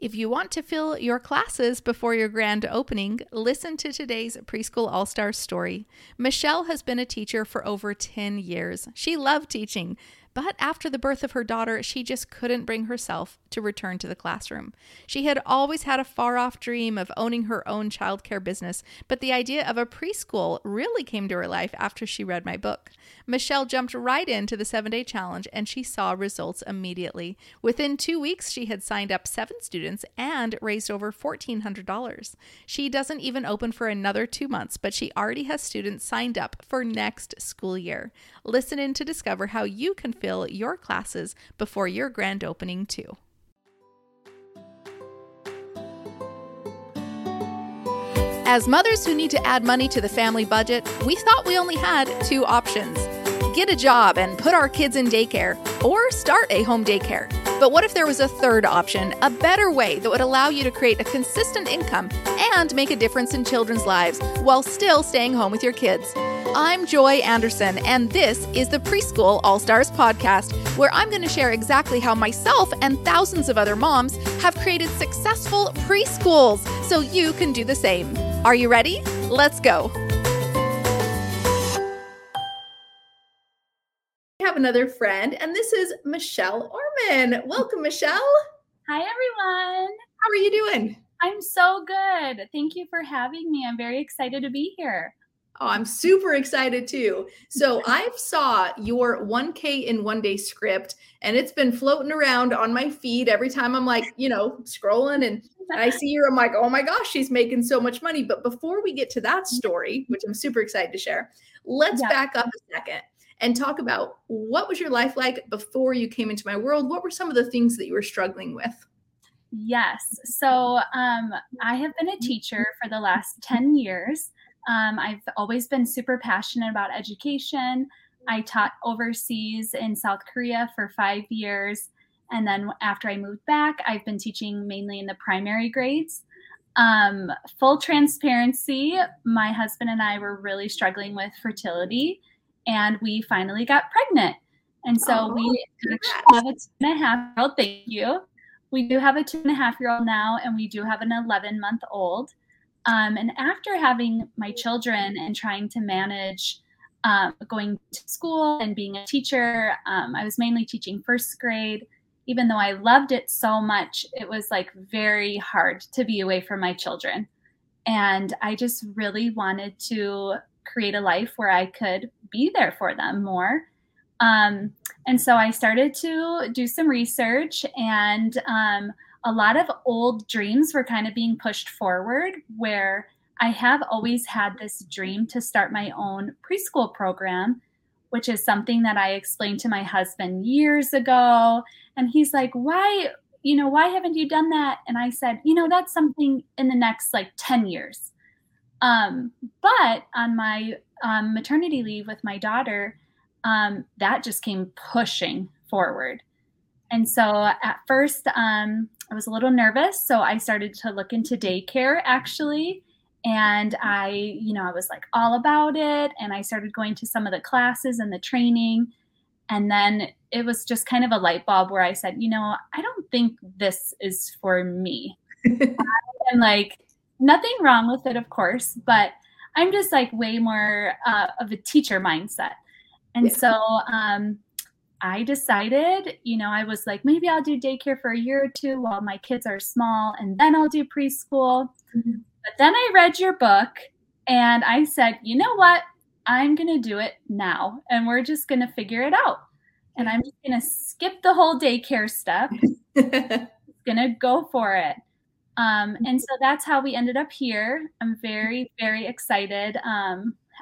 If you want to fill your classes before your grand opening, listen to today's Preschool All-Stars story. Michelle has been a teacher for over 10 years. She loved teaching, but after the birth of her daughter, she just couldn't bring herself to return to the classroom. She had always had a far-off dream of owning her own childcare business, but the idea of a preschool really came to her life after she read my book. Michelle jumped right into the 7-day challenge, and she saw results immediately. Within 2 weeks, she had signed up 7 students and raised over $1,400. She doesn't even open for another 2 months, but she already has students signed up for next school year. Listen in to discover how you can fill your classes before your grand opening too. As mothers who need to add money to the family budget, we thought we only had 2 options. Get a job and put our kids in daycare, or start a home daycare. But what if there was a third option, a better way that would allow you to create a consistent income and make a difference in children's lives while still staying home with your kids? I'm Joy Anderson, and this is the Preschool All-Stars Podcast, where I'm going to share exactly how myself and thousands of other moms have created successful preschools so you can do the same. Are you ready? Let's go. I have another friend, and this is Michelle Orman. Welcome, Michelle. Hi, everyone. How are you doing? I'm so good. Thank you for having me. I'm very excited to be here. Oh, I'm super excited too. So I saw your 1K in 1 day script, and it's been floating around on my feed every time I'm like, scrolling, and I see her. I'm like, oh my gosh, she's making so much money. But before we get to that story, which I'm super excited to share, let's back up a second and talk about what was your life like before you came into my world? What were some of the things that you were struggling with? Yes. So I have been a teacher for the last 10 years. I've always been super passionate about education. I taught overseas in South Korea for 5 years. And then after I moved back, I've been teaching mainly in the primary grades. Full transparency, my husband and I were really struggling with fertility, and we finally got pregnant. And so we actually have a 2.5-year-old. Thank you. We do have a 2.5-year-old now, and we do have an 11-month-old. And after having my children and trying to manage going to school and being a teacher, I was mainly teaching first grade. Even though I loved it so much, it was like very hard to be away from my children. And I just really wanted to create a life where I could be there for them more. And so I started to do some research, and a lot of old dreams were kind of being pushed forward, where I have always had this dream to start my own preschool program, which is something that I explained to my husband years ago. And he's like, why haven't you done that? And I said, that's something in the next like 10 years. But on my maternity leave with my daughter, that just came pushing forward. And so at first, I was a little nervous. So I started to look into daycare actually. And I was like all about it. And I started going to some of the classes and the training. And then it was just kind of a light bulb where I said, I don't think this is for me. And like, nothing wrong with it, of course, but I'm just like way more of a teacher mindset. And so, I decided, I was like, maybe I'll do daycare for a year or two while my kids are small, and then I'll do preschool. Mm-hmm. But then I read your book, and I said, you know what? I'm going to do it now, and we're just going to figure it out. And I'm just going to skip the whole daycare step. Going to go for it. And so that's how we ended up here. I'm very, very excited.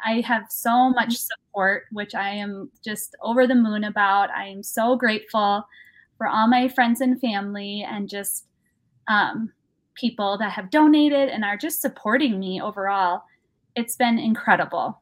I have so much support, which I am just over the moon about. I am so grateful for all my friends and family, and just people that have donated and are just supporting me overall. It's been incredible.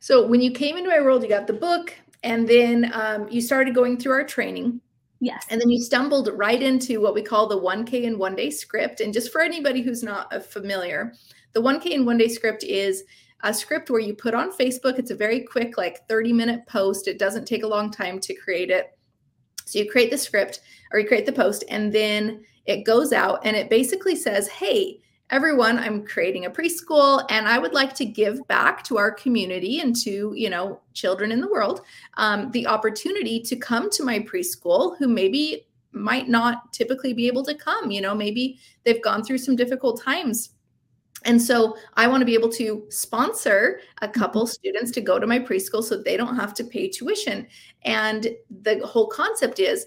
So when you came into my world, you got the book, and then you started going through our training. Yes. And then you stumbled right into what we call the 1K in 1 day script. And just for anybody who's not familiar, the 1K in 1 day script is a script where you put on Facebook. It's a very quick, like 30-minute post. It doesn't take a long time to create it. So you create the script, or you create the post, and then It goes out and it basically says, hey, everyone, I'm creating a preschool and I would like to give back to our community and to, you know, children in the world, the opportunity to come to my preschool who maybe might not typically be able to come, you know, maybe they've gone through some difficult times. And so I want to be able to sponsor a couple students to go to my preschool so they don't have to pay tuition. And the whole concept is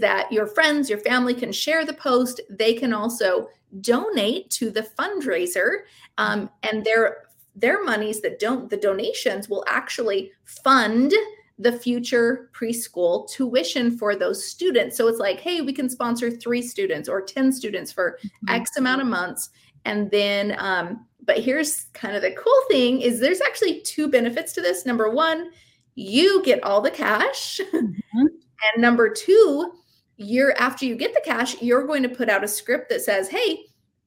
that your friends, your family can share the post. They can also donate to the fundraiser, and their monies that don't, the donations will actually fund the future preschool tuition for those students. So it's like, hey, we can sponsor 3 students or 10 students for X amount of months. And then, but here's kind of the cool thing is there's actually 2 benefits to this. Number 1, you get all the cash. And number 2, after you get the cash, you're going to put out a script that says, hey,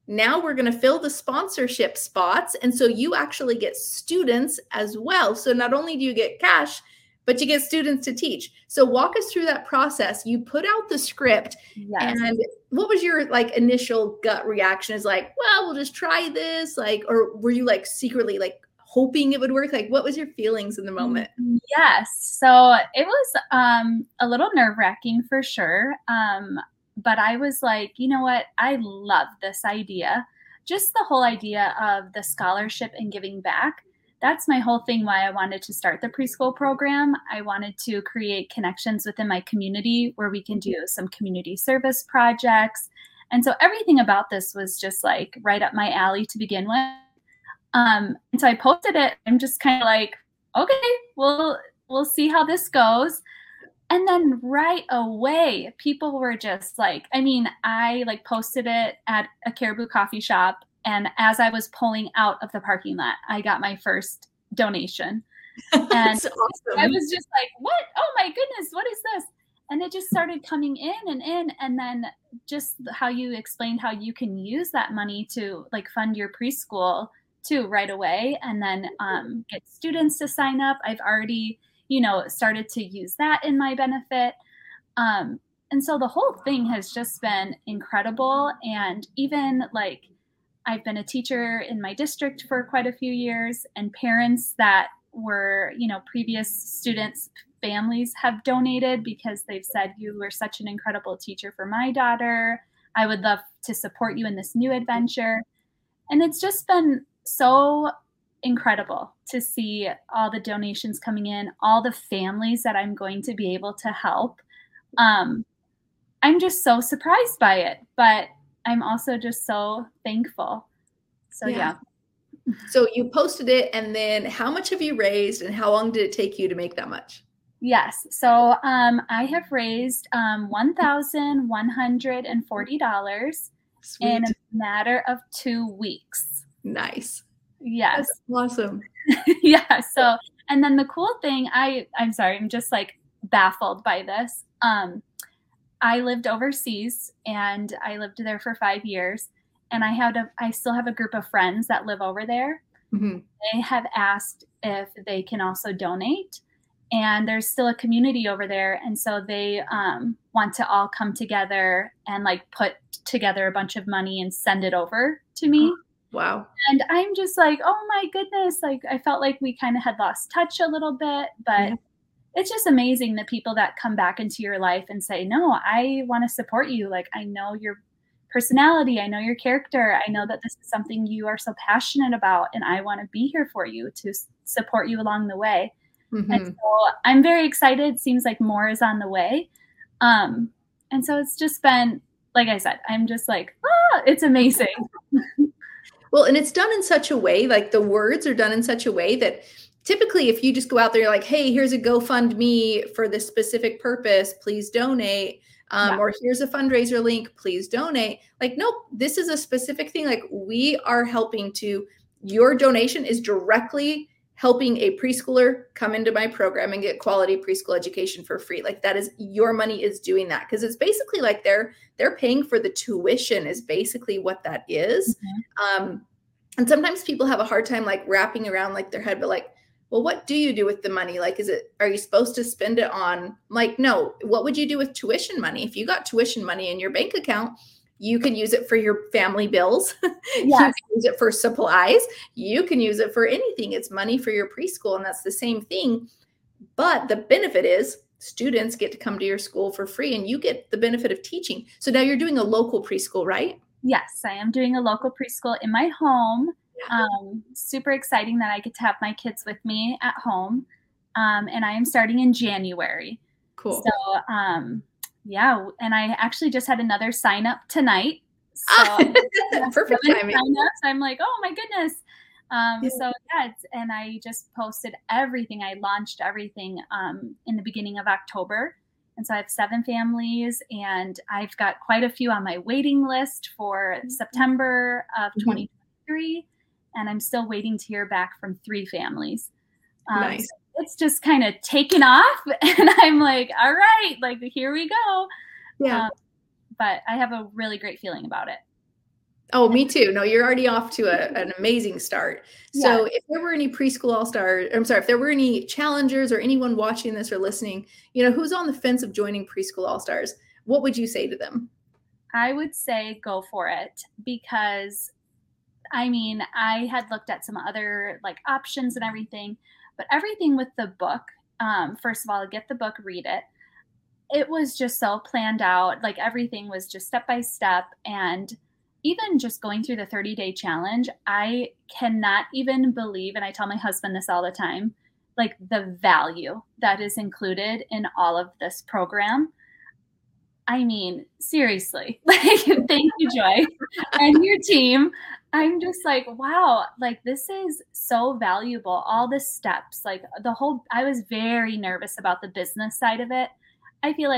now we're going to fill the sponsorship spots. And so you actually get students as well. So not only do you get cash, but you get students to teach. So walk us through that process. You put out the script. Yes. And what was your like initial gut reaction? Is like, well, we'll just try this. Like, or were you like secretly like hoping it would work? Like, what was your feelings in the moment? Yes. So it was a little nerve-wracking for sure. But I was like, you know what? I love this idea. Just the whole idea of the scholarship and giving back. That's my whole thing, why I wanted to start the preschool program. I wanted to create connections within my community where we can do some community service projects. And so everything about this was just like right up my alley to begin with. And so I posted it. I'm just kind of like, okay, we'll see how this goes. And then right away, people were just like, I mean, I like posted it at a Caribou coffee shop. And as I was pulling out of the parking lot, I got my first donation. And so awesome. I was just like, what? Oh my goodness, what is this? And it just started coming in. And then just how you explained how you can use that money to like fund your preschool too right away. And then get students to sign up. I've already, you know, started to use that in my benefit. And so the whole thing has just been incredible. And even like, I've been a teacher in my district for quite a few years, and parents that were, you know, previous students' families have donated because they've said, you were such an incredible teacher for my daughter. I would love to support you in this new adventure. And it's just been so incredible to see all the donations coming in, all the families that I'm going to be able to help. I'm just so surprised by it, but I'm also just so thankful. So yeah. So you posted it, and then how much have you raised and how long did it take you to make that much? Yes. So I have raised $1,140 in a matter of 2 weeks. Nice. Yes. That's awesome. Yeah. So, and then the cool thing, I'm sorry, I'm just like baffled by this. I lived overseas and I lived there for 5 years, and I still have a group of friends that live over there. Mm-hmm. They have asked if they can also donate, and there's still a community over there. And so they want to all come together and like put together a bunch of money and send it over to me. Wow. And I'm just like, oh my goodness. Like I felt like we kind of had lost touch a little bit, but yeah. It's just amazing the people that come back into your life and say, no, I want to support you. Like, I know your personality. I know your character. I know that this is something you are so passionate about, and I want to be here for you to support you along the way. Mm-hmm. And so I'm very excited. Seems like more is on the way. And so it's just been, like I said, I'm just like, it's amazing. Well, and it's done in such a way, like the words are done in such a way that typically, if you just go out there, you're like, hey, here's a GoFundMe for this specific purpose, please donate. Or here's a fundraiser link, please donate. Like, nope, this is a specific thing. Like, we are helping to, your donation is directly helping a preschooler come into my program and get quality preschool education for free. Like, that is, your money is doing that. Because it's basically like they're paying for the tuition is basically what that is. Mm-hmm. And sometimes people have a hard time like wrapping around like their head, but like, well, what do you do with the money? Like, are you supposed to spend it on, like, no, what would you do with tuition money? If you got tuition money in your bank account, You can use it for your family bills. Yes. You can use it for supplies. You can use it for anything. It's money for your preschool, and that's the same thing. But the benefit is students get to come to your school for free, and you get the benefit of teaching. So now you're doing a local preschool, right? Yes, I am doing a local preschool in my home. Super exciting that I get to have my kids with me at home. And I am starting in January. Cool. So, yeah. And I actually just had another sign up tonight. So perfect timing. I'm like, oh my goodness. So yeah, and I just posted everything. I launched everything, in the beginning of October. And so I have 7 families, and I've got quite a few on my waiting list for September of 2023. And I'm still waiting to hear back from 3 families. Nice. So it's just kind of taken off, and I'm like, all right, like, here we go. Yeah. But I have a really great feeling about it. Oh, me too. No, you're already off to an amazing start. So yeah. If there were any preschool all-stars, if there were any challengers or anyone watching this or listening, who's on the fence of joining Preschool All-Stars, what would you say to them? I would say go for it, because I had looked at some other options and everything, but everything with the book, first of all, get the book, read it. It was just so planned out. Everything was just step by step. And even just going through the 30-day challenge, I cannot even believe, and I tell my husband this all the time, the value that is included in all of this program. Seriously, thank you, Joy, and your team. I'm just like, wow, this is so valuable. All the steps, I was very nervous about the business side of it. I feel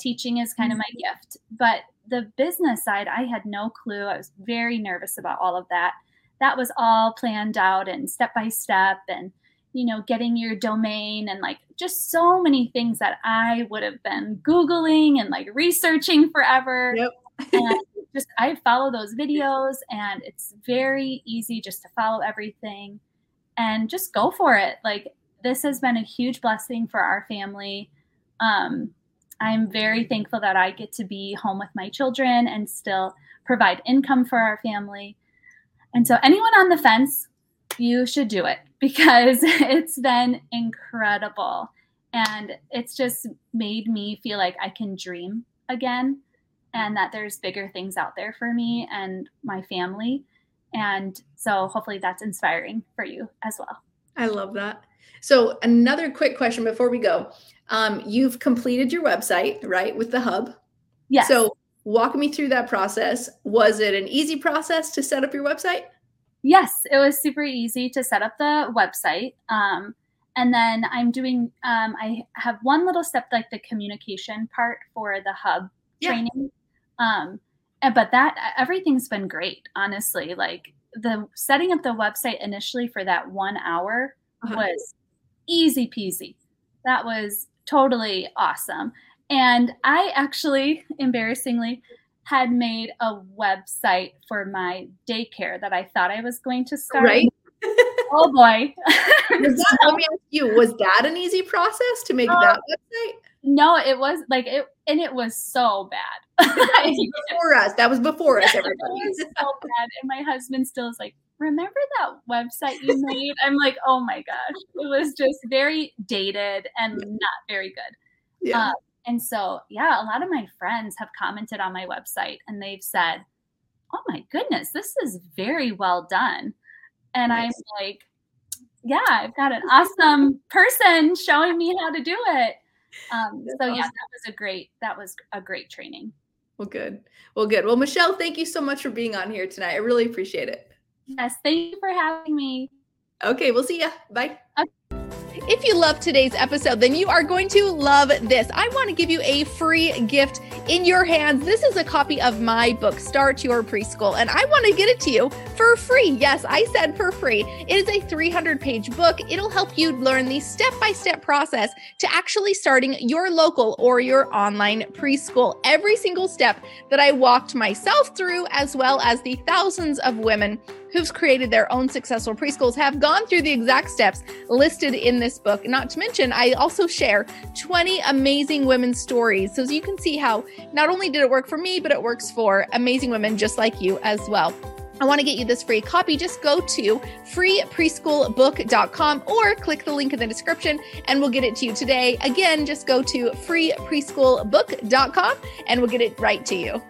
teaching is kind of my gift, but the business side, I had no clue. I was very nervous about all of that. That was all planned out and step by step, and, getting your domain, and just so many things that I would have been Googling and researching forever. Yep. And I follow those videos, and it's very easy just to follow everything and just go for it. This has been a huge blessing for our family. I'm very thankful that I get to be home with my children and still provide income for our family. And so anyone on the fence, you should do it, because it's been incredible. And it's just made me feel like I can dream again, and that there's bigger things out there for me and my family. And so hopefully that's inspiring for you as well. I love that. So another quick question before we go. You've completed your website, right, with the hub. Yes. So walk me through that process. Was it an easy process to set up your website? Yes, it was super easy to set up the website. And then I'm doing, I have one little step, the communication part for the hub training. But everything's been great, honestly. The setting up the website initially for that 1 hour was easy peasy. That was totally awesome. And I actually, embarrassingly, had made a website for my daycare that I thought I was going to start. Right. Oh boy. Let me ask you, was that an easy process to make that website? No, it was and it was so bad. That was before us, everybody. It was so bad. And my husband still is like, remember that website you made? I'm like, oh my gosh, it was just very dated and not very good. Yeah. And so, a lot of my friends have commented on my website, and they've said, oh my goodness, this is very well done. And nice. I'm like, I've got an awesome person showing me how to do it. That was a great training. Well, good. Well, Michelle, thank you so much for being on here tonight. I really appreciate it. Yes, thank you for having me. Okay, we'll see ya. Bye. Okay. If you love today's episode, then you are going to love this. I want to give you a free gift in your hands. This is a copy of my book, Start Your Preschool, and I want to get it to you for free. Yes, I said for free. It is a 300-page book. It'll help you learn the step-by-step process to actually starting your local or your online preschool. Every single step that I walked myself through, as well as the thousands of women who've created their own successful preschools, have gone through the exact steps listed in this book. Not to mention, I also share 20 amazing women's stories. So as you can see how not only did it work for me, but it works for amazing women just like you as well. I want to get you this free copy. Just go to freepreschoolbook.com or click the link in the description and we'll get it to you today. Again, just go to freepreschoolbook.com and we'll get it right to you.